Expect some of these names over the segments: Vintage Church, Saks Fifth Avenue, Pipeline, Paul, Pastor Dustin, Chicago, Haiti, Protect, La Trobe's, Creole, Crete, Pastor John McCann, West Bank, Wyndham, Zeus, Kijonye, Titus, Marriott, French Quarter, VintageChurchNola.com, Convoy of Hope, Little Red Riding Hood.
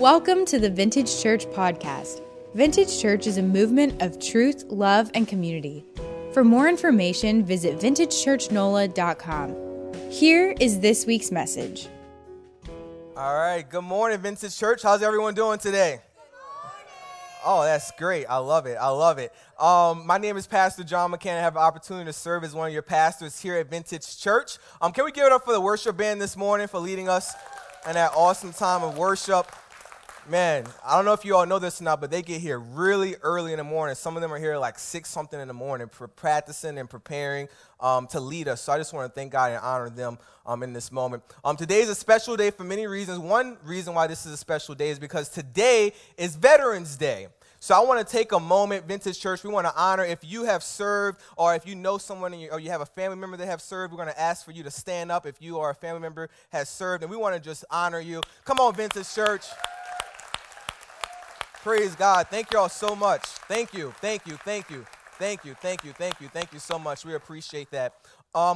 Welcome to the Vintage Church podcast. Vintage Church is a movement of truth, love, and community. For more information, visit VintageChurchNola.com. Here is this week's message. All right, good morning, Vintage Church. How's everyone doing today? Oh, that's great. I love it. I love it. My name is Pastor John McCann. I have an opportunity to serve as one of your pastors here at Vintage Church. Can we give it up for the worship band this morning for leading us in that awesome time of worship? Man, I don't know if you all know this or not, but they get here really early in the morning. Some of them are here like 6-something in the morning for practicing and preparing to lead us. So I just want to thank God and honor them in this moment. Today is a special day for many reasons. One reason why this is a special day is because today is Veterans Day. So I want to take a moment, Vintage Church, we want to honor if you have served or if you know someone or you have a family member that have served, we're going to ask for you to stand up if you or a family member has served, and we want to just honor you. Come on, Vintage Church. Praise God. Thank you all so much. Thank you. Thank you. Thank you. Thank you. Thank you. Thank you. Thank you so much. We appreciate that.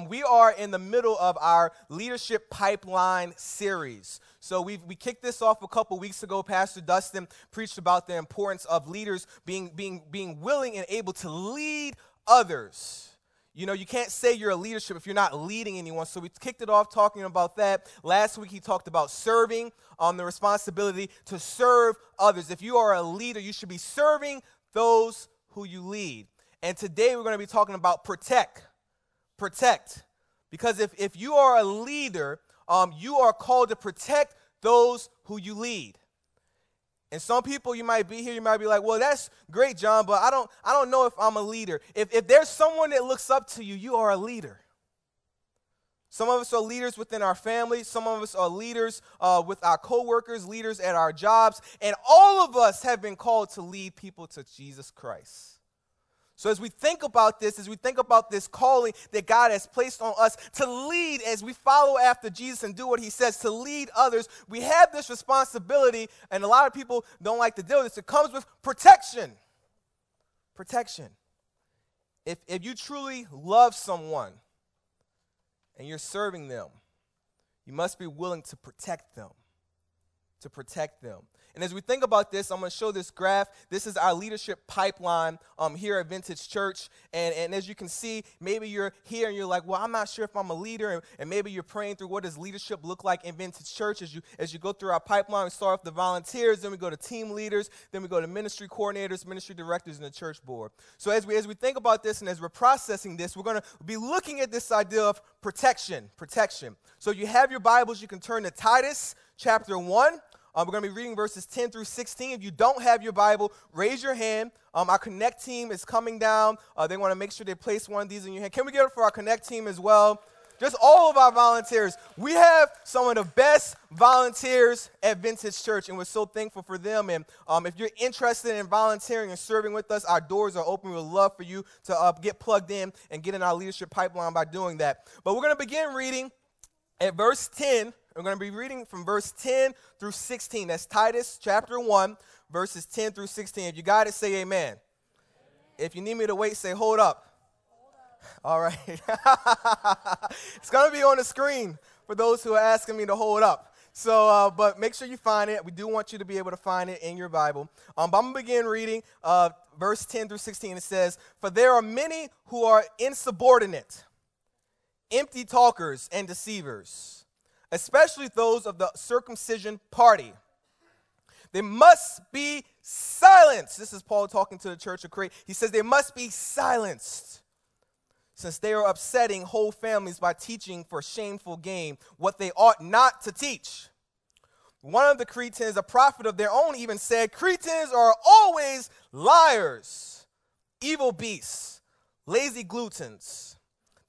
We are in the middle of our Leadership Pipeline series. So we kicked this off a couple weeks ago. Pastor Dustin preached about the importance of leaders being willing and able to lead others. You know, you can't say you're a leadership if you're not leading anyone. So we kicked it off talking about that. Last week he talked about serving, the responsibility to serve others. If you are a leader, you should be serving those who you lead. And today we're going to be talking about protect. Protect. Because if you are a leader, you are called to protect those who you lead. And some people, you might be here, you might be like, well, that's great, John, but I don't know if I'm a leader. If there's someone that looks up to you, you are a leader. Some of us are leaders within our family. Some of us are leaders with our coworkers, leaders at our jobs. And all of us have been called to lead people to Jesus Christ. So as we think about this, as we think about this calling that God has placed on us to lead as we follow after Jesus and do what he says, to lead others, we have this responsibility, and a lot of people don't like to deal with this. It comes with protection. Protection. If you truly love someone and you're serving them, you must be willing to protect them. To protect them. And as we think about this, I'm going to show this graph. This is our leadership pipeline here at Vintage Church. And as you can see, maybe you're here and you're like, well, I'm not sure if I'm a leader. And maybe you're praying through what does leadership look like in Vintage Church. As you go through our pipeline, we start off the volunteers, then we go to team leaders, then we go to ministry coordinators, ministry directors, and the church board. So as we think about this and as we're processing this, we're going to be looking at this idea of protection. Protection. So you have your Bibles. You can turn to Titus chapter 1. We're going to be reading verses 10 through 16. If you don't have your Bible, raise your hand. Our Connect team is coming down. They want to make sure they place one of these in your hand. Can we give it for our Connect team as well? Just all of our volunteers. We have some of the best volunteers at Vintage Church, and we're so thankful for them. And if you're interested in volunteering and serving with us, our doors are open. We would love for you to get plugged in and get in our leadership pipeline by doing that. But we're going to begin reading at verse 10. We're going to be reading from verse 10 through 16. That's Titus chapter 1, verses 10 through 16. If you got it, say amen. Amen. If you need me to wait, say hold up. Hold up. All right. It's going to be on the screen for those who are asking me to hold up. So, but make sure you find it. We do want you to be able to find it in your Bible. But I'm going to begin reading verse 10 through 16. It says, "For there are many who are insubordinate, empty talkers and deceivers, especially those of the circumcision party. They must be silenced." This is Paul talking to the church of Crete. He says they must be silenced, since they are upsetting whole families by teaching for shameful gain what they ought not to teach. One of the Cretans, a prophet of their own, even said, "Cretans are always liars, evil beasts, lazy gluttons.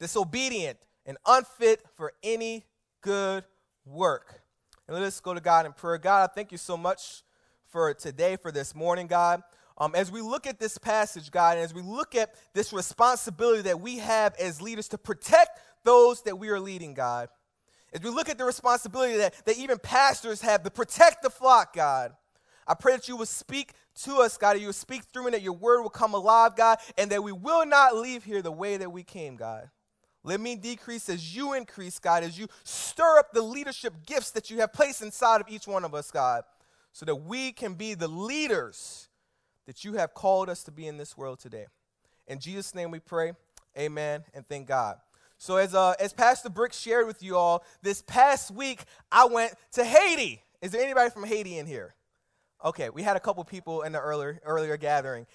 disobedient, and unfit for any good work." And let us go to God in prayer. God, I thank you so much for today, for this morning, God. As we look at this passage, God, and as we look at this responsibility that we have as leaders to protect those that we are leading, God, as we look at the responsibility that even pastors have to protect the flock, God, I pray that you will speak to us, God, that you will speak through and that your word will come alive, God, and that we will not leave here the way that we came, God. Let me decrease as you increase, God, as you stir up the leadership gifts that you have placed inside of each one of us, God, so that we can be the leaders that you have called us to be in this world today. In Jesus' name we pray, amen, and thank God. So as Pastor Brick shared with you all, this past week I went to Haiti. Is there anybody from Haiti in here? Okay, we had a couple people in the earlier gathering.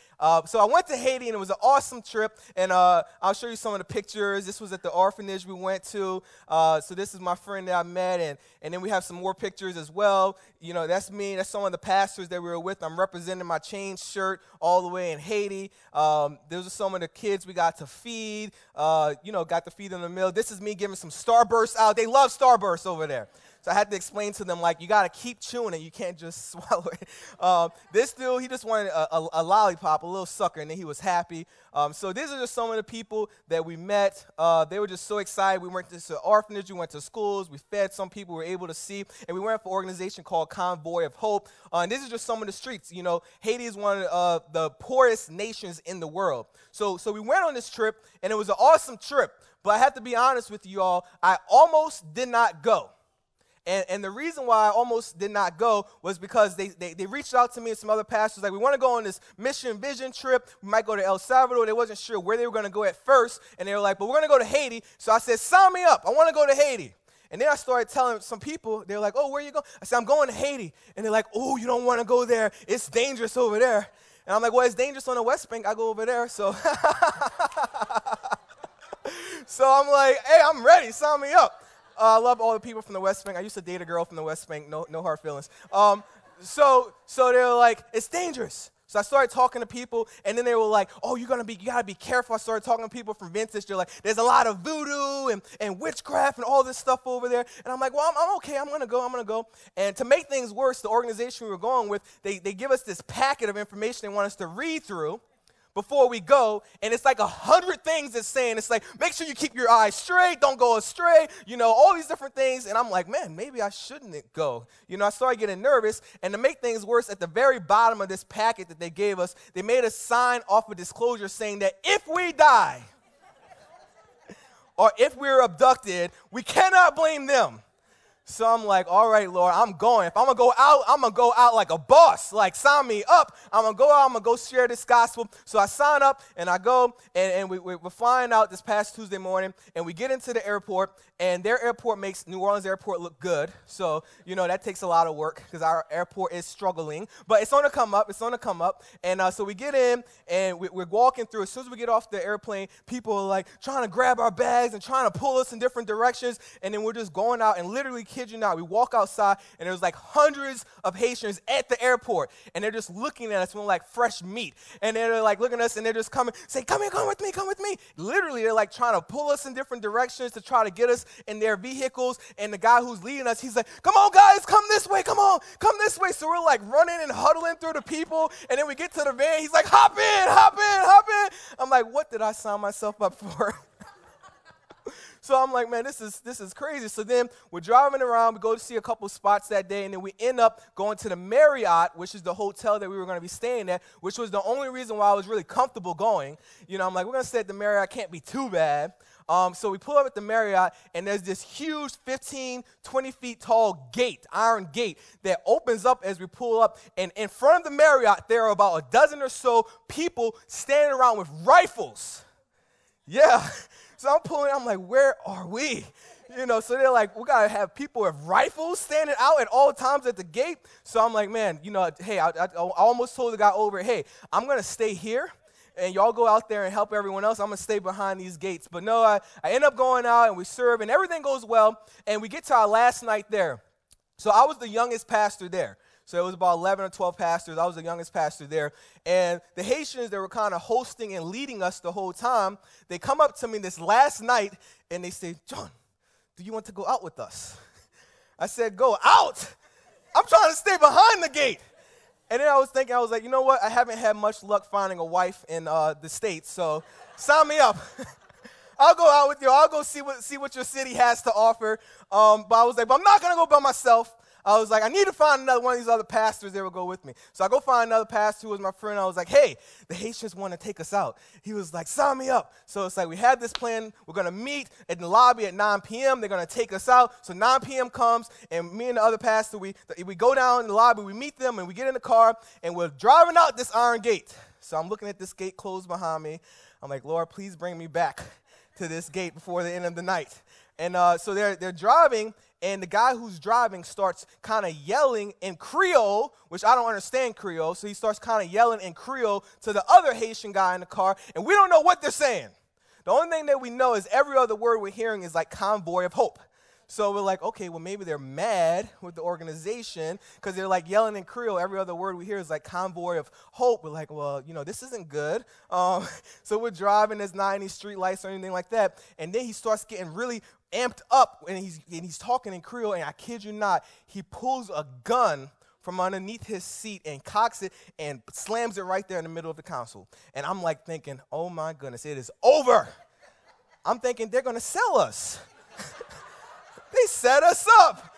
So I went to Haiti, and it was an awesome trip, and I'll show you some of the pictures. This was at the orphanage we went to. So this is my friend that I met, and then we have some more pictures as well. You know, that's me. That's some of the pastors that we were with. I'm representing my Change shirt all the way in Haiti. Those are some of the kids we got to feed, got to feed them the meal. This is me giving some Starbursts out. They love Starbursts over there. So I had to explain to them, like, you got to keep chewing it. You can't just swallow it. This dude, he just wanted a lollipop, a little sucker, and then he was happy. So these are just some of the people that we met. They were just so excited. We went to the orphanage. We went to schools. We fed some people we were able to see. And we went for an organization called Convoy of Hope. And these are just some of the streets. You know, Haiti is one of the poorest nations in the world. So we went on this trip, and it was an awesome trip. But I have to be honest with you all, I almost did not go. And the reason why I almost did not go was because they reached out to me and some other pastors, like, we want to go on this mission vision trip. We might go to El Salvador. They wasn't sure where they were going to go at first. And they were like, but we're going to go to Haiti. So I said, sign me up. I want to go to Haiti. And then I started telling some people, they were like, oh, where are you going? I said, I'm going to Haiti. And they're like, oh, you don't want to go there. It's dangerous over there. And I'm like, well, it's dangerous on the West Bank. I go over there. So, so I'm like, hey, I'm ready. Sign me up. I love all the people from the West Bank. I used to date a girl from the West Bank. No hard feelings. So they were like, it's dangerous. So I started talking to people, and then they were like, oh, you gotta be careful. I started talking to people from Vintage. They're like, there's a lot of voodoo and witchcraft and all this stuff over there. And I'm like, well, I'm okay. I'm gonna go. And to make things worse, the organization we were going with, they give us this packet of information they want us to read through before we go, and it's like 100 things it's saying. It's like, make sure you keep your eyes straight, don't go astray, you know, all these different things. And I'm like, man, maybe I shouldn't go. You know, I started getting nervous, and to make things worse, at the very bottom of this packet that they gave us, they made us sign off a disclosure saying that if we die or if we're abducted, we cannot blame them. So I'm like, all right, Lord, I'm going. If I'm going to go out, I'm going to go out like a boss. Like, sign me up. I'm going to go out. I'm going to go share this gospel. So I sign up, and I go, and we're flying out this past Tuesday morning, and we get into the airport, and their airport makes New Orleans airport look good. So, you know, that takes a lot of work because our airport is struggling. But it's on the come up. It's on the come up. And so we get in, and we're walking through. As soon as we get off the airplane, people are, like, trying to grab our bags and trying to pull us in different directions, and then we're just going out and literally kid you not, we walk outside, and there's like hundreds of Haitians at the airport, and they're just looking at us, we're like fresh meat, and they're like looking at us, and they're just coming, say, come here, come with me. Literally, they're like trying to pull us in different directions to try to get us in their vehicles, and the guy who's leading us, he's like, come on, guys, come this way. So we're like running and huddling through the people, and then we get to the van, he's like, hop in. I'm like, what did I sign myself up for? So I'm like, man, this is crazy. So then we're driving around. We go to see a couple spots that day, and then we end up going to the Marriott, which is the hotel that we were going to be staying at, which was the only reason why I was really comfortable going. You know, I'm like, we're going to stay at the Marriott. Can't be too bad. So we pull up at the Marriott, and there's this huge 15, 20 feet tall gate, iron gate, that opens up as we pull up. And in front of the Marriott, there are about a dozen or so people standing around with rifles. Yeah. So I'm pulling, I'm like, where are we? You know, so they're like, we got to have people with rifles standing out at all times at the gate. So I'm like, man, you know, hey, I almost told the guy over, hey, I'm going to stay here, and y'all go out there and help everyone else. I'm going to stay behind these gates. But no, I end up going out, and we serve, and everything goes well, and we get to our last night there. So I was the youngest pastor there. So it was about 11 or 12 pastors. I was the youngest pastor there. And the Haitians that were kind of hosting and leading us the whole time, they come up to me this last night, and they say, John, do you want to go out with us? I said, go out? I'm trying to stay behind the gate. And then I was thinking, I was like, you know what? I haven't had much luck finding a wife in the States, so sign me up. I'll go out with you. I'll go see what your city has to offer. But I was like, but I'm not going to go by myself. I was like, I need to find another one of these other pastors that will go with me. So I go find another pastor who was my friend. I was like, hey, the Haitians want to take us out. He was like, sign me up. So it's like we had this plan. We're going to meet at the lobby at 9 p.m. They're going to take us out. So 9 p.m. comes, and me and the other pastor, we go down in the lobby. We meet them, and we get in the car, and we're driving out this iron gate. So I'm looking at this gate closed behind me. I'm like, Lord, please bring me back to this gate before the end of the night. And so they're driving, and the guy who's driving starts kind of yelling in Creole, which I don't understand Creole, so he starts kind of yelling in Creole to the other Haitian guy in the car, and we don't know what they're saying. The only thing that we know is every other word we're hearing is like Convoy of Hope. So we're like, okay, well, maybe they're mad with the organization because they're like yelling in Creole. Every other word we hear is like Convoy of Hope. We're like, well, you know, this isn't good. So we're driving. There's not any street lights or anything like that. And then he starts getting really amped up, and he's talking in Creole. And I kid you not, he pulls a gun from underneath his seat and cocks it and slams it right there in the middle of the council. And I'm like thinking, oh, my goodness, it is over. I'm thinking they're going to sell us. They set us up.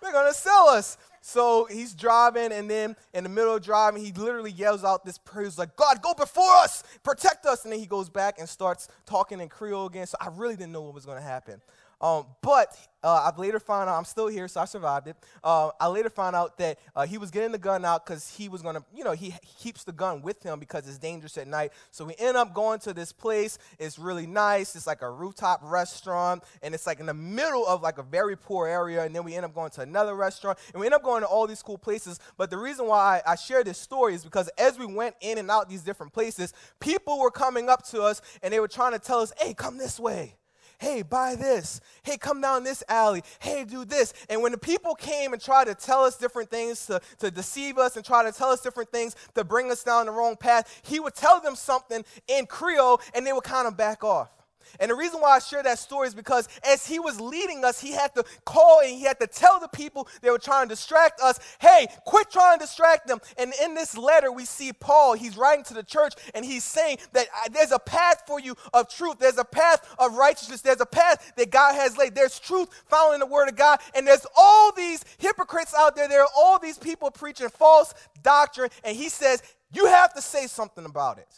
They're going to sell us. So he's driving, and then in the middle of driving, he literally yells out this prayer. He's like, God, go before us. Protect us. And then he goes back and starts talking in Creole again. So I really didn't know what was going to happen. But I later found out, I'm still here, so I survived it. I later found out that he was getting the gun out because he was going to, you know, he keeps the gun with him because it's dangerous at night. So we end up going to this place. It's really nice. It's like a rooftop restaurant, and it's like in the middle of like a very poor area, and then we end up going to another restaurant, and we end up going to all these cool places. But the reason why I share this story is because as we went in and out these different places, people were coming up to us, and they were trying to tell us, hey, come this way. Hey, buy this. Hey, come down this alley. Hey, do this. And when the people came and tried to tell us different things, to deceive us and try to tell us different things to bring us down the wrong path, he would tell them something in Creole, and they would kind of back off. And the reason why I share that story is because as he was leading us, he had to call and he had to tell the people that were trying to distract us, hey, quit trying to distract them. And in this letter, we see Paul, he's writing to the church, and he's saying that there's a path for you of truth. There's a path of righteousness. There's a path that God has laid. There's truth found in the word of God. And there's all these hypocrites out there. There are all these people preaching false doctrine. And he says, you have to say something about it. He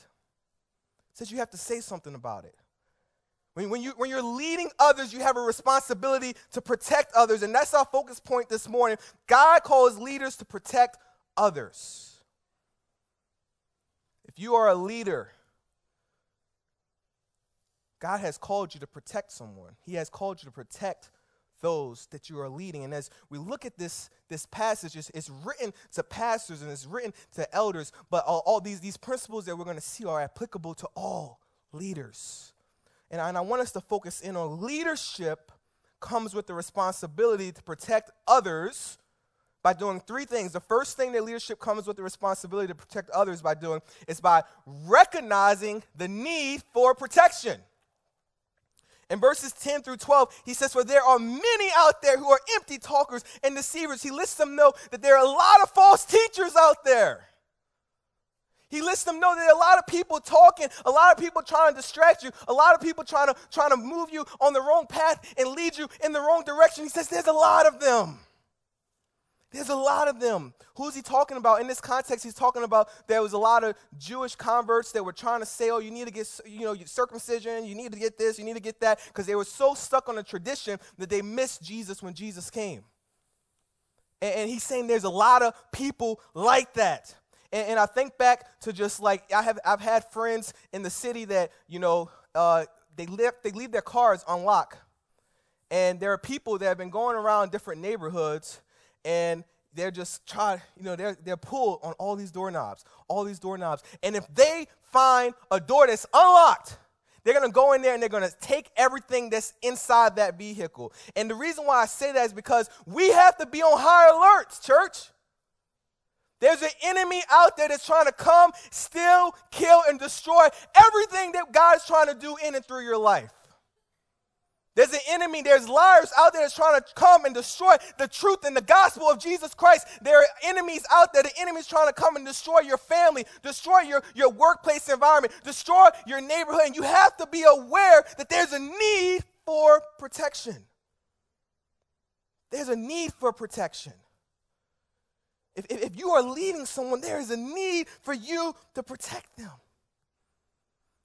says you have to say something about it. When you're leading others, you have a responsibility to protect others. And that's our focus point this morning. God calls leaders to protect others. If you are a leader, God has called you to protect someone. He has called you to protect those that you are leading. And as we look at this passage, it's written to pastors and it's written to elders. But all these principles that we're going to see are applicable to all leaders. And I want us to focus in on leadership comes with the responsibility to protect others by doing three things. The first thing that leadership comes with the responsibility to protect others by doing is by recognizing the need for protection. In verses 10 through 12, he says, for there are many out there who are empty talkers and deceivers. He lets them know that there are a lot of false teachers out there. He lets them know that there are a lot of people talking, a lot of people trying to distract you, a lot of people trying to move you on the wrong path and lead you in the wrong direction. He says there's a lot of them. There's a lot of them. Who's he talking about? In this context, he's talking about there was a lot of Jewish converts that were trying to say, oh, you need to get circumcision, you need to get this, you need to get that, because they were so stuck on the tradition that they missed Jesus when Jesus came. And he's saying there's a lot of people like that. And I think back to just like I've had friends in the city that, you know, they leave their cars unlocked. And there are people that have been going around different neighborhoods, and they're just they're pulled on all these doorknobs. And if they find a door that's unlocked, they're going to go in there and they're going to take everything that's inside that vehicle. And the reason why I say that is because we have to be on high alert, church. There's an enemy out there that's trying to come, steal, kill, and destroy everything that God's trying to do in and through your life. There's an enemy, there's liars out there that's trying to come and destroy the truth and the gospel of Jesus Christ. There are enemies out there, the enemy's trying to come and destroy your family, destroy your workplace environment, destroy your neighborhood, and you have to be aware that there's a need for protection. There's a need for protection. If you are leading someone, there is a need for you to protect them.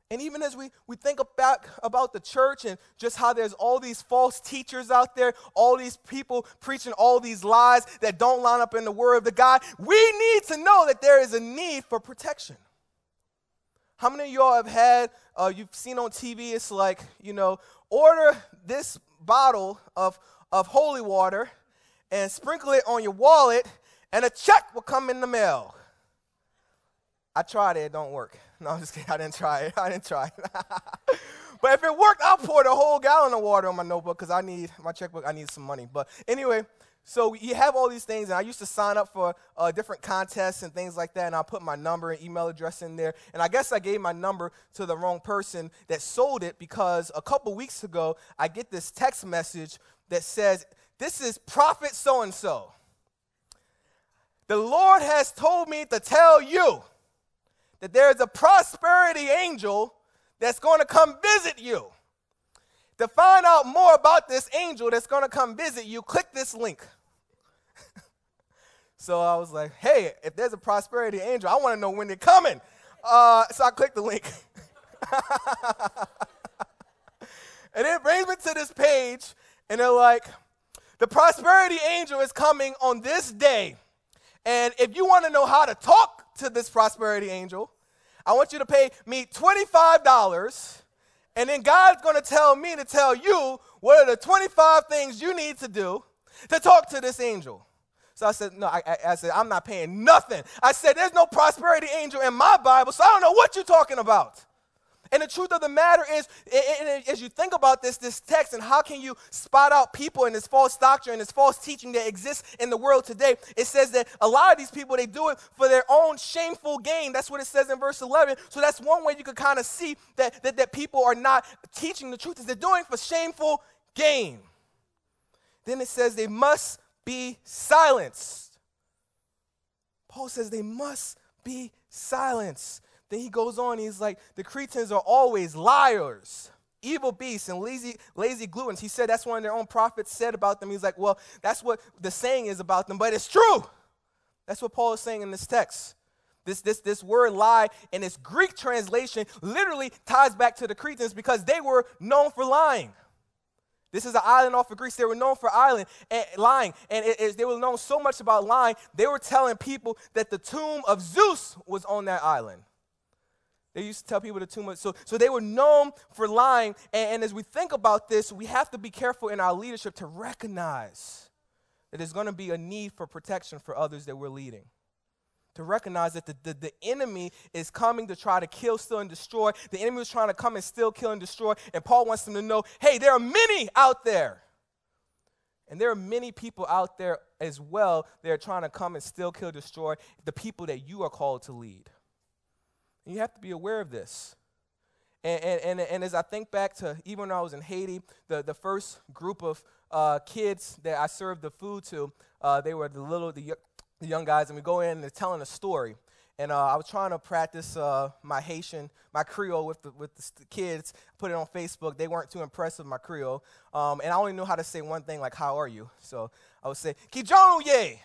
And even as we think about the church and just how there's all these false teachers out there, all these people preaching all these lies that don't line up in the word of the God, we need to know that there is a need for protection. How many of y'all have had, you've seen on TV, it's like, you know, order this bottle of holy water and sprinkle it on your wallet and a check will come in the mail. I tried it, it don't work. No, I'm just kidding, I didn't try it. But if it worked, I'll pour the whole gallon of water on my notebook because I need my checkbook, I need some money. But anyway, so you have all these things, and I used to sign up for different contests and things like that, and I put my number and email address in there. And I guess I gave my number to the wrong person that sold it because a couple weeks ago, I get this text message that says, "This is Prophet so-and-so. The Lord has told me to tell you that there is a prosperity angel that's going to come visit you. To find out more about this angel that's going to come visit you, click this link." So I was like, hey, if there's a prosperity angel, I want to know when they're coming. So I clicked the link. And it brings me to this page, and they're like, the prosperity angel is coming on this day. And if you want to know how to talk to this prosperity angel, I want you to pay me $25, and then God's going to tell me to tell you what are the 25 things you need to do to talk to this angel. So I said, no, I said, I'm not paying nothing. I said, there's no prosperity angel in my Bible, so I don't know what you're talking about. And the truth of the matter is, as you think about this text and how can you spot out people in this false doctrine and this false teaching that exists in the world today, it says that a lot of these people, they do it for their own shameful gain. That's what it says in verse 11. So that's one way you could kind of see that people are not teaching the truth, is they're doing it for shameful gain. Then it says they must be silenced. Paul says they must be silenced. Then he goes on, he's like, the Cretans are always liars, evil beasts, and lazy gluttons. He said that's one of their own prophets said about them. He's like, well, that's what the saying is about them, but it's true. That's what Paul is saying in this text. This word lie in its Greek translation literally ties back to the Cretans because they were known for lying. This is an island off of Greece. They were known for lying, and they were known so much about lying, they were telling people that the tomb of Zeus was on that island. They used to tell people to too much. So they were known for lying. And as we think about this, we have to be careful in our leadership to recognize that there's going to be a need for protection for others that we're leading. To recognize that the enemy is coming to try to kill, steal, and destroy. The enemy is trying to come and steal, kill, and destroy. And Paul wants them to know, hey, there are many out there. And there are many people out there as well that are trying to come and steal, kill, destroy the people that you are called to lead. You have to be aware of this. And as I think back to even when I was in Haiti, the first group of kids that I served the food to, they were the young guys, and we go in and they're telling a story. And I was trying to practice my Creole with the kids, put it on Facebook. They weren't too impressed with my Creole. And I only knew how to say one thing, like, how are you? So I would say, Kijonye.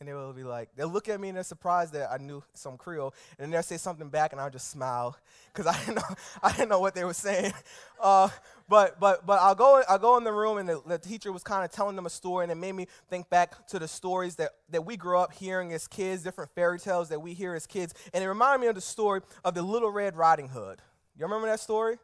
And they will be like, they'll look at me and they're surprised that I knew some Creole. And then they'll say something back and I'll just smile because I didn't know what they were saying. But I'll go in the room and the teacher was kind of telling them a story, and it made me think back to the stories that we grew up hearing as kids, different fairy tales that we hear as kids. And it reminded me of the story of the Little Red Riding Hood. You remember that story?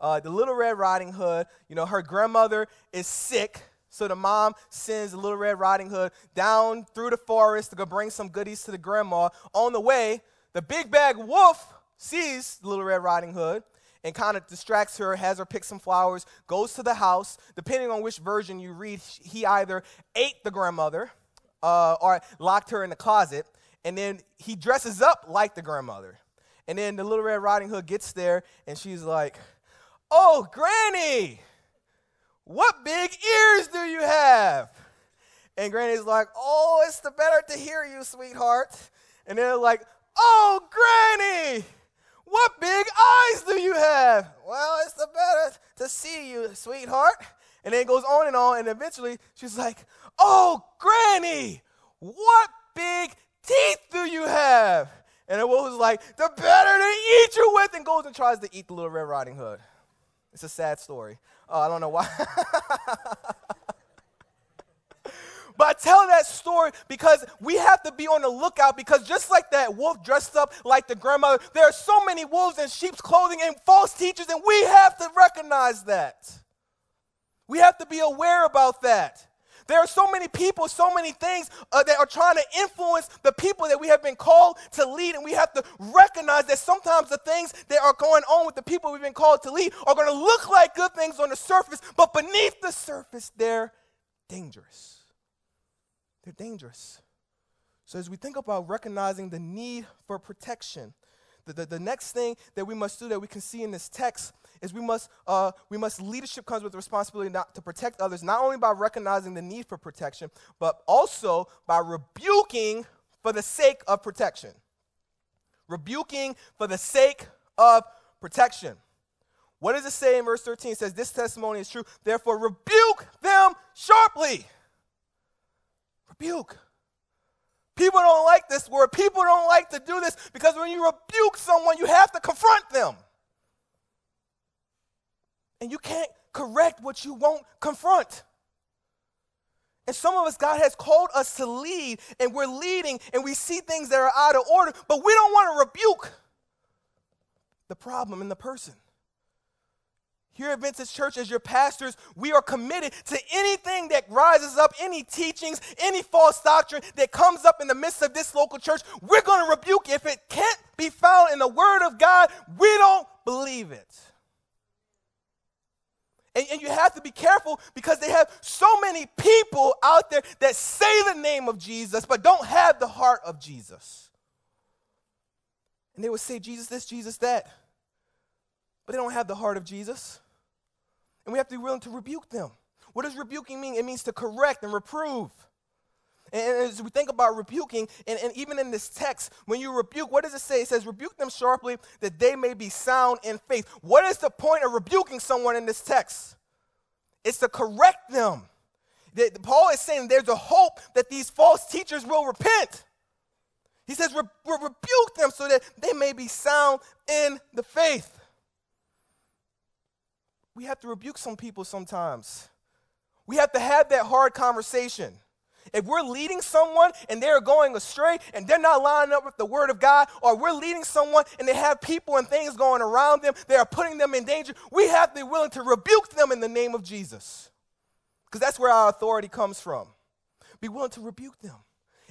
The Little Red Riding Hood, you know, her grandmother is sick. So the mom sends the Little Red Riding Hood down through the forest to go bring some goodies to the grandma. On the way, the big bad wolf sees the Little Red Riding Hood and kind of distracts her, has her pick some flowers, goes to the house. Depending on which version you read, he either ate the grandmother or locked her in the closet, and then he dresses up like the grandmother. And then the Little Red Riding Hood gets there, and she's like, oh, Granny! what big ears do you have? And Granny's like, oh, it's the better to hear you, sweetheart. And they're like, oh, Granny, what big eyes do you have? Well, it's the better to see you, sweetheart. And then it goes on, and eventually she's like, oh, Granny, what big teeth do you have? And the wolf was like, the better to eat you with, and goes and tries to eat the Little Red Riding Hood. It's a sad story. I don't know why. But I tell that story because we have to be on the lookout, because just like that wolf dressed up like the grandmother, there are so many wolves in sheep's clothing and false teachers, and we have to recognize that. We have to be aware about that. There are so many people, so many things that are trying to influence the people that we have been called to lead, and we have to recognize that sometimes the things that are going on with the people we've been called to lead are going to look like good things on the surface, but beneath the surface, they're dangerous. They're dangerous. So as we think about recognizing the need for protection, the next thing that we must do that we can see in this text is we must leadership comes with the responsibility not to protect others, not only by recognizing the need for protection, but also by rebuking for the sake of protection. Rebuking for the sake of protection. What does it say in verse 13? It says, this testimony is true, therefore rebuke them sharply. Rebuke. People don't like this word. People don't like to do this because when you rebuke someone, you have to confront them. And you can't correct what you won't confront. And some of us, God has called us to lead, and we're leading, and we see things that are out of order, but we don't want to rebuke the problem in the person. Here at Vintage Church, as your pastors, we are committed to anything that rises up, any teachings, any false doctrine that comes up in the midst of this local church, we're going to rebuke. If it can't be found in the Word of God, we don't believe it. And you have to be careful because they have so many people out there that say the name of Jesus but don't have the heart of Jesus. And they would say, Jesus this, Jesus that. But they don't have the heart of Jesus. And we have to be willing to rebuke them. What does rebuking mean? It means to correct and reprove. And as we think about rebuking, and even in this text, when you rebuke, what does it say? It says, rebuke them sharply that they may be sound in faith. What is the point of rebuking someone in this text? It's to correct them. Paul is saying there's a hope that these false teachers will repent. He says, rebuke them so that they may be sound in the faith. We have to rebuke some people sometimes. We have to have that hard conversation. If we're leading someone and they're going astray and they're not lining up with the Word of God, or we're leading someone and they have people and things going around them, they are putting them in danger, we have to be willing to rebuke them in the name of Jesus. Because that's where our authority comes from. Be willing to rebuke them.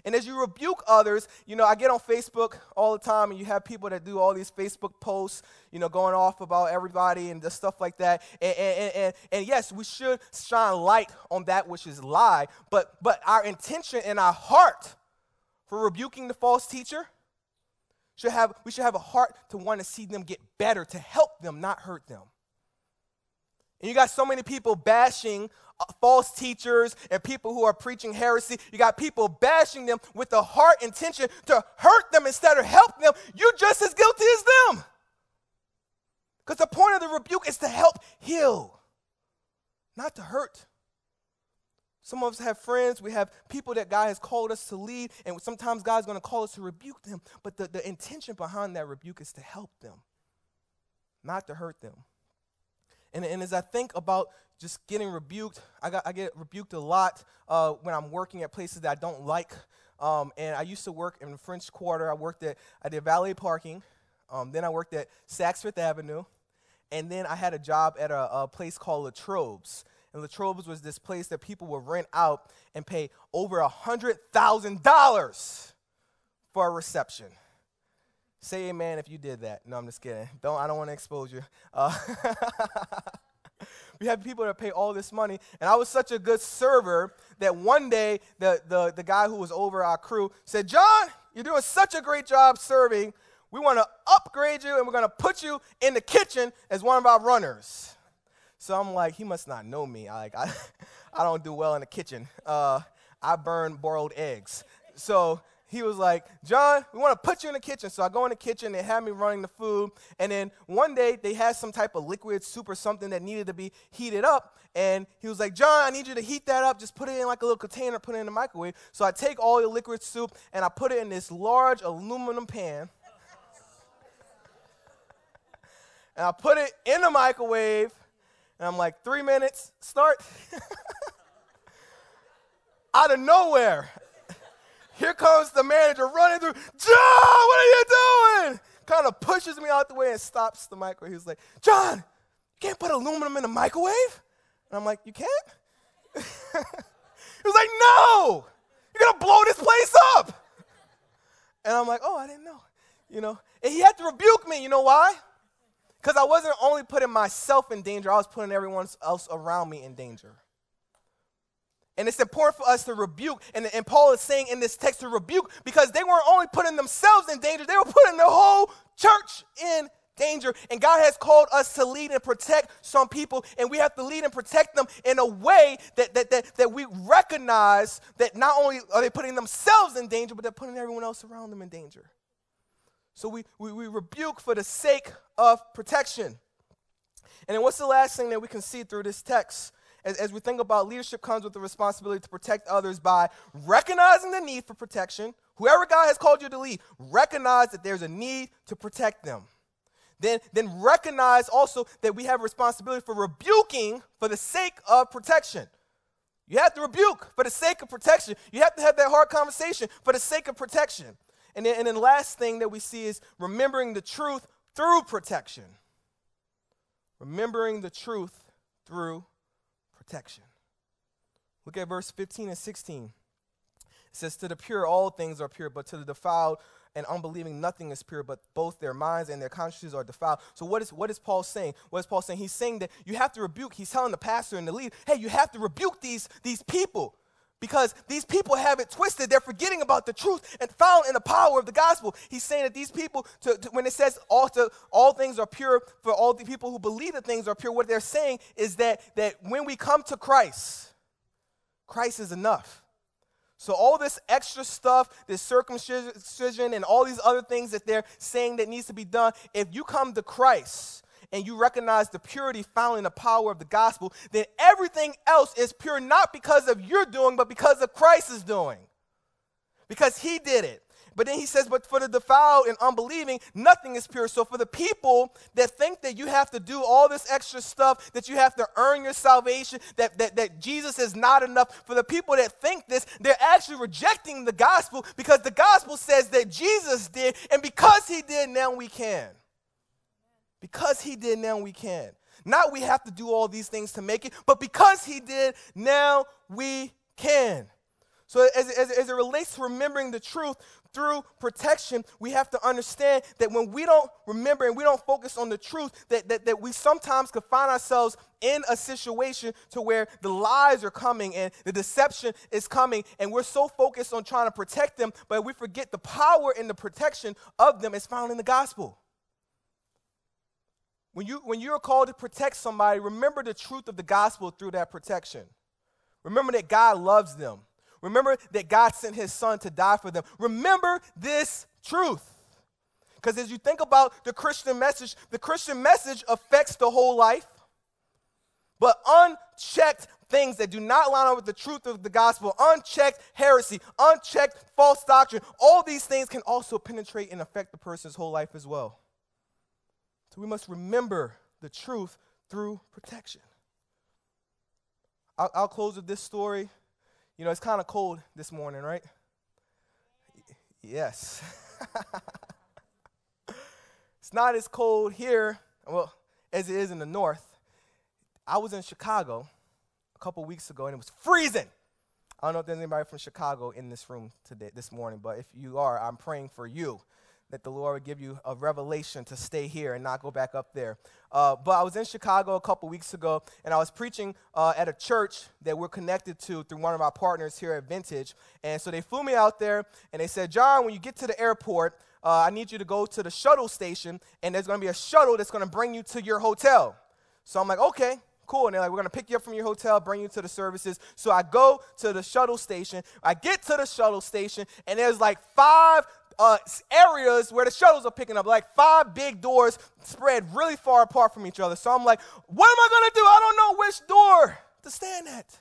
And as you rebuke others, you know, I get on Facebook all the time, and you have people that do all these Facebook posts, you know, going off about everybody and just stuff like that. And yes, we should shine light on that which is lie, but our intention and our heart for rebuking the false teacher, we should have a heart to want to see them get better, to help them, not hurt them. And you got so many people bashing false teachers and people who are preaching heresy. You got people bashing them with the heart intention to hurt them instead of help them. You're just as guilty as them. Because the point of the rebuke is to help heal, not to hurt. Some of us have friends. We have people that God has called us to lead, and sometimes God's going to call us to rebuke them. But the intention behind that rebuke is to help them, not to hurt them. And as I think about just getting rebuked, I get rebuked a lot when I'm working at places that I don't like. And I used to work in the French Quarter. I did valet parking. Then I worked at Saks Fifth Avenue. And then I had a job at a place called La Trobe's. And La Trobe's was this place that people would rent out and pay over $100,000 for a reception. Say amen if you did that. No, I'm just kidding. I don't want to expose you. We have people that pay all this money. And I was such a good server that one day the guy who was over our crew said, John, you're doing such a great job serving. We want to upgrade you, and we're going to put you in the kitchen as one of our runners. So I'm like, he must not know me. I don't do well in the kitchen. I burn boiled eggs. So he was like, John, we want to put you in the kitchen. So I go in the kitchen. They had me running the food. And then one day they had some type of liquid soup or something that needed to be heated up. And he was like, John, I need you to heat that up. Just put it in like a little container, put it in the microwave. So I take all the liquid soup and I put it in this large aluminum pan. And I put it in the microwave. And I'm like, 3 minutes, start. Out of nowhere, here comes the manager running through. John, what are you doing? Kind of pushes me out the way and stops the microwave. He was like, John, you can't put aluminum in the microwave? And I'm like, you can't? He was like, no, you're going to blow this place up. And I'm like, oh, I didn't know. You know, and he had to rebuke me. You know why? Because I wasn't only putting myself in danger, I was putting everyone else around me in danger. And it's important for us to rebuke, and Paul is saying in this text to rebuke, because they weren't only putting themselves in danger, they were putting the whole church in danger. And God has called us to lead and protect some people, and we have to lead and protect them in a way that we recognize that not only are they putting themselves in danger, but they're putting everyone else around them in danger. So we rebuke for the sake of protection. And then what's the last thing that we can see through this text? As we think about leadership comes with the responsibility to protect others by recognizing the need for protection. Whoever God has called you to lead, recognize that there's a need to protect them. Then recognize also that we have responsibility for rebuking for the sake of protection. You have to rebuke for the sake of protection. You have to have that hard conversation for the sake of protection. And then the last thing that we see is remembering the truth through protection. Remembering the truth through protection. Look at verse 15 and 16. It says, to the pure all things are pure, but to the defiled and unbelieving nothing is pure, but both their minds and their consciences are defiled. So what is Paul saying? What is Paul saying? He's saying that you have to rebuke. He's telling the pastor and the lead, hey, you have to rebuke these people. Because these people have it twisted. They're forgetting about the truth and found in the power of the gospel. He's saying that these people, when it says all things are pure, for all the people who believe that things are pure, what they're saying is that when we come to Christ, Christ is enough. So all this extra stuff, this circumcision and all these other things that they're saying that needs to be done, if you come to Christ and you recognize the purity found in the power of the gospel, then everything else is pure, not because of your doing, but because of Christ's doing, because he did it. But then he says, but for the defiled and unbelieving, nothing is pure. So for the people that think that you have to do all this extra stuff, that you have to earn your salvation, that Jesus is not enough, for the people that think this, they're actually rejecting the gospel, because the gospel says that Jesus did, and because he did, now we can. Because he did, now we can. Not we have to do all these things to make it, but because he did, now we can. So as it relates to remembering the truth through protection, we have to understand that when we don't remember and we don't focus on the truth, that we sometimes could find ourselves in a situation to where the lies are coming and the deception is coming, and we're so focused on trying to protect them, but we forget the power and the protection of them is found in the gospel. When you're called to protect somebody, remember the truth of the gospel through that protection. Remember that God loves them. Remember that God sent his son to die for them. Remember this truth. Because as you think about the Christian message affects the whole life. But unchecked things that do not line up with the truth of the gospel, unchecked heresy, unchecked false doctrine, all these things can also penetrate and affect the person's whole life as well. So we must remember the truth through protection. I'll close with this story. You know, it's kind of cold this morning, right? Yes. It's not as cold here, well, as it is in the north. I was in Chicago a couple weeks ago, and it was freezing. I don't know if there's anybody from Chicago in this room today, this morning, but if you are, I'm praying for you, that the Lord would give you a revelation to stay here and not go back up there. But I was in Chicago a couple weeks ago, and I was preaching at a church that we're connected to through one of our partners here at Vintage. And so they flew me out there, and they said, John, when you get to the airport, I need you to go to the shuttle station, and there's going to be a shuttle that's going to bring you to your hotel. So I'm like, okay. Cool. And they're like, we're going to pick you up from your hotel, bring you to the services. So I go to the shuttle station. I get to the shuttle station, and there's like five areas where the shuttles are picking up, like five big doors spread really far apart from each other. So I'm like, what am I going to do? I don't know which door to stand at.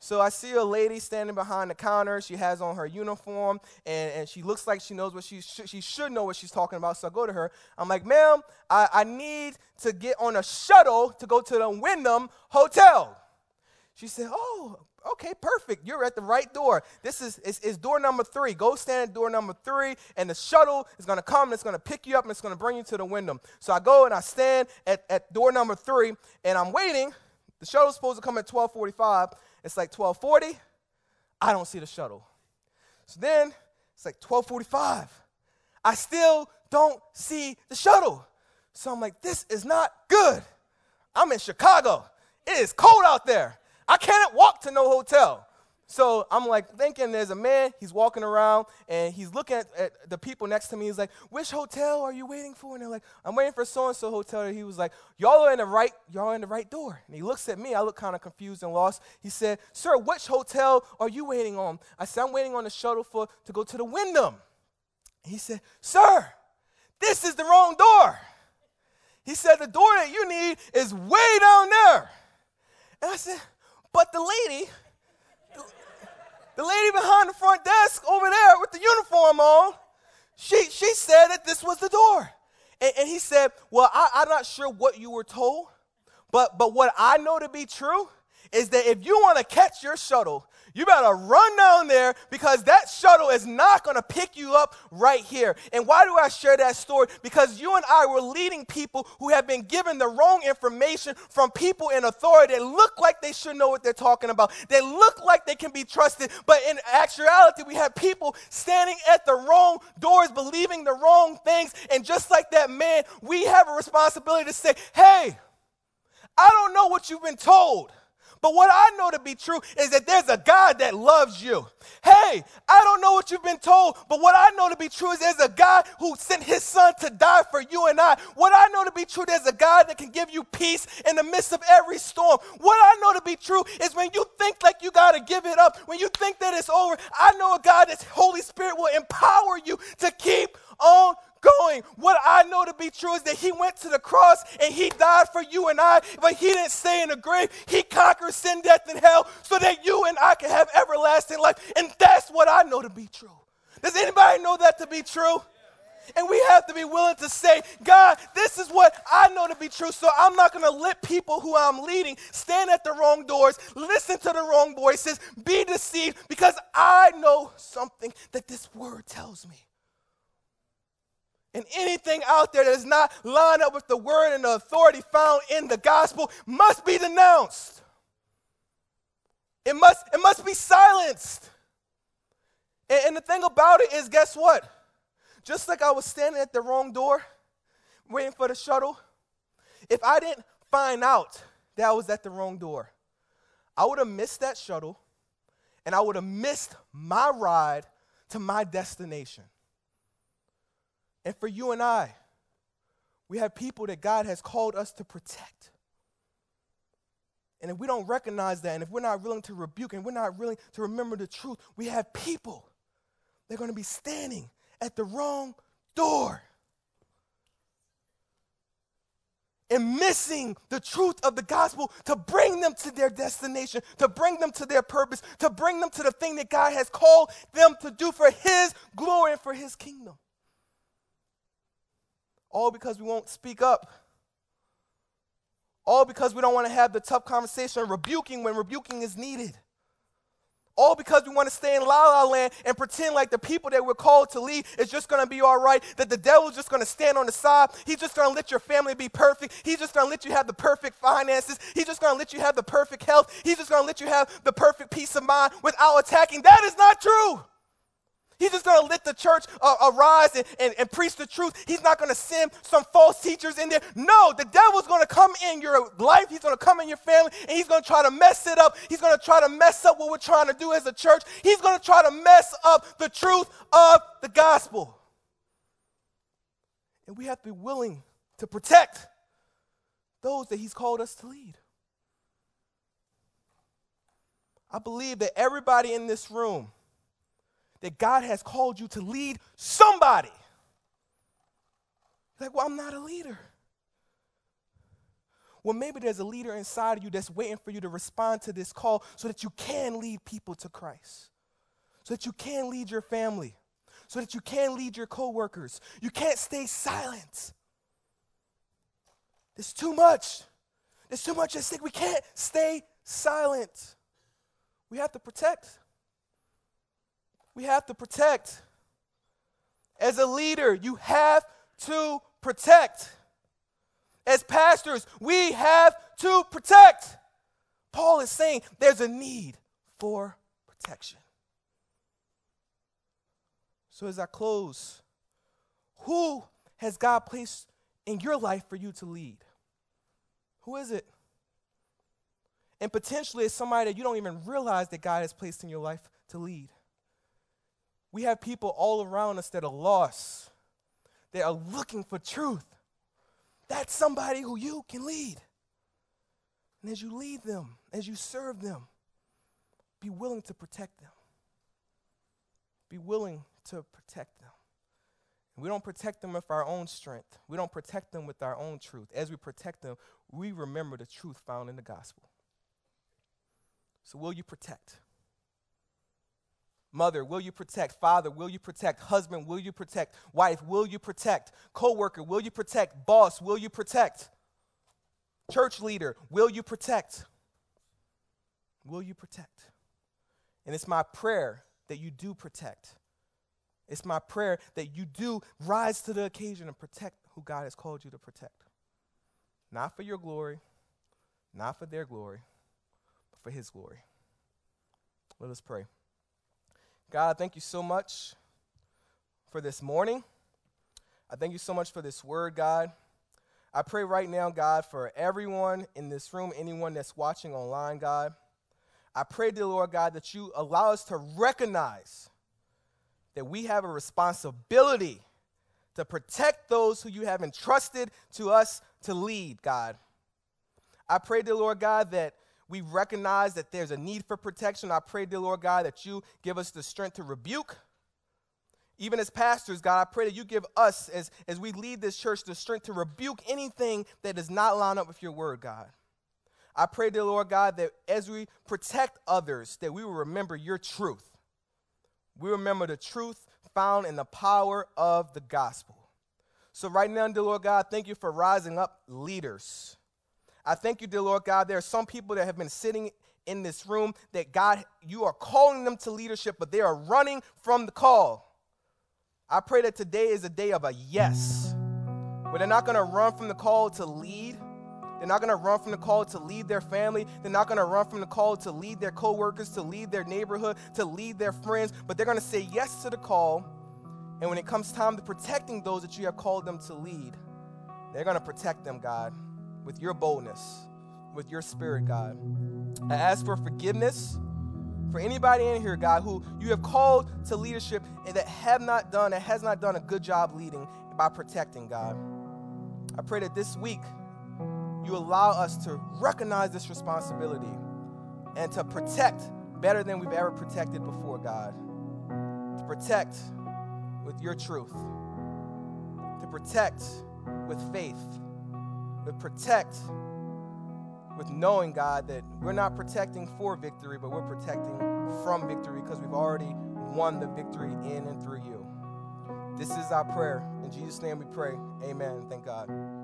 So I see a lady standing behind the counter. She has on her uniform, and she looks like she knows what she should know what she's talking about. So I go to her. I'm like, ma'am, I need to get on a shuttle to go to the Wyndham Hotel. She said, oh, okay, perfect. You're at the right door. This is door number 3. Go stand at door number 3, and the shuttle is going to come, and it's going to pick you up, and it's going to bring you to the Wyndham. So I go, and I stand at door number 3, and I'm waiting. The shuttle's supposed to come at 12:45. It's like 12:40. I don't see the shuttle. So then it's like 12:45. I still don't see the shuttle. So I'm like, this is not good. I'm in Chicago. It is cold out there. I cannot walk to no hotel. So I'm like thinking there's a man. He's walking around, and he's looking at the people next to me. He's like, which hotel are you waiting for? And they're like, I'm waiting for so-and-so hotel. And he was like, y'all are in the right door. And he looks at me. I look kind of confused and lost. He said, sir, which hotel are you waiting on? I said, I'm waiting on the shuttle to go to the Wyndham. And he said, sir, this is the wrong door. He said, the door that you need is way down there. And I said, but the lady behind the front desk over there with the uniform on, she said that this was the door. And he said, well, I'm not sure what you were told, but what I know to be true is that if you want to catch your shuttle, you better run down there, because that shuttle is not going to pick you up right here. And why do I share that story? Because you and I were leading people who have been given the wrong information from people in authority that look like they should know what they're talking about. They look like they can be trusted, but in actuality, we have people standing at the wrong doors, believing the wrong things. And just like that man, we have a responsibility to say, hey, I don't know what you've been told, but what I know to be true is that there's a God that loves you. Hey, I don't know what you've been told, but what I know to be true is there's a God who sent his son to die for you and I. What I know to be true, there's a God that can give you peace in the midst of every storm. What I know to be true is when you think like you got to give it up, when you think that it's over, I know a God that's Holy Spirit will empower you to keep on going. What I know to be true is that he went to the cross and he died for you and I, but he didn't stay in the grave. He conquered sin, death, and hell so that you and I can have everlasting life. And that's what I know to be true. Does anybody know that to be true? And we have to be willing to say, God, this is what I know to be true, so I'm not going to let people who I'm leading stand at the wrong doors, listen to the wrong voices, be deceived, because I know something that this word tells me. And anything out there that is not lined up with the word and the authority found in the gospel must be denounced. It must be silenced. And the thing about it is, guess what? Just like I was standing at the wrong door, waiting for the shuttle, if I didn't find out that I was at the wrong door, I would have missed that shuttle, and I would have missed my ride to my destination. And for you and I, we have people that God has called us to protect. And if we don't recognize that, and if we're not willing to rebuke, and we're not willing to remember the truth, we have people that are going to be standing at the wrong door and missing the truth of the gospel to bring them to their destination, to bring them to their purpose, to bring them to the thing that God has called them to do for his glory and for his kingdom. All because we won't speak up. All because we don't want to have the tough conversation rebuking when rebuking is needed. All because we want to stay in la-la land and pretend like the people that we're called to lead is just going to be all right, that the devil's just going to stand on the side. He's just going to let your family be perfect. He's just going to let you have the perfect finances. He's just going to let you have the perfect health. He's just going to let you have the perfect peace of mind without attacking. That is not true. He's just going to let the church arise and preach the truth. He's not going to send some false teachers in there. No, the devil's going to come in your life. He's going to come in your family, and he's going to try to mess it up. He's going to try to mess up what we're trying to do as a church. He's going to try to mess up the truth of the gospel. And we have to be willing to protect those that he's called us to lead. I believe that everybody in this room, that God has called you to lead somebody. You're like, well, I'm not a leader. Well, maybe there's a leader inside of you that's waiting for you to respond to this call so that you can lead people to Christ, so that you can lead your family, so that you can lead your coworkers. You can't stay silent. There's too much. There's too much at stake. We can't stay silent. We have to protect. We have to protect. As a leader, you have to protect. As pastors, we have to protect. Paul is saying there's a need for protection. So as I close, who has God placed in your life for you to lead? Who is it? And potentially it's somebody that you don't even realize that God has placed in your life to lead. We have people all around us that are lost. They are looking for truth. That's somebody who you can lead. And as you lead them, as you serve them, be willing to protect them. Be willing to protect them. We don't protect them with our own strength. We don't protect them with our own truth. As we protect them, we remember the truth found in the gospel. So will you protect? Mother, will you protect? Father, will you protect? Husband, will you protect? Wife, will you protect? Coworker, will you protect? Boss, will you protect? Church leader, will you protect? Will you protect? And it's my prayer that you do protect. It's my prayer that you do rise to the occasion and protect who God has called you to protect. Not for your glory, not for their glory, but for his glory. Let us pray. God, I thank you so much for this morning. I thank you so much for this word, God. I pray right now, God, for everyone in this room, anyone that's watching online, God. I pray, dear Lord God, that you allow us to recognize that we have a responsibility to protect those who you have entrusted to us to lead, God. I pray, dear Lord God, that we recognize that there's a need for protection. I pray, dear Lord God, that you give us the strength to rebuke. Even as pastors, God, I pray that you give us, as we lead this church, the strength to rebuke anything that does not line up with your word, God. I pray, dear Lord God, that as we protect others, that we will remember your truth. We remember the truth found in the power of the gospel. So right now, dear Lord God, thank you for rising up leaders. I thank you, dear Lord God, there are some people that have been sitting in this room that, God, you are calling them to leadership, but they are running from the call. I pray that today is a day of a yes, where they're not going to run from the call to lead. They're not going to run from the call to lead their family. They're not going to run from the call to lead their coworkers, to lead their neighborhood, to lead their friends, but they're going to say yes to the call. And when it comes time to protecting those that you have called them to lead, they're going to protect them, God, with your boldness, with your spirit, God. I ask for forgiveness for anybody in here, God, who you have called to leadership and that has not done a good job leading by protecting, God. I pray that this week you allow us to recognize this responsibility and to protect better than we've ever protected before, God. To protect with your truth, to protect with faith, but protect with knowing, God, that we're not protecting for victory, but we're protecting from victory because we've already won the victory in and through you. This is our prayer. In Jesus' name we pray. Amen. Thank God.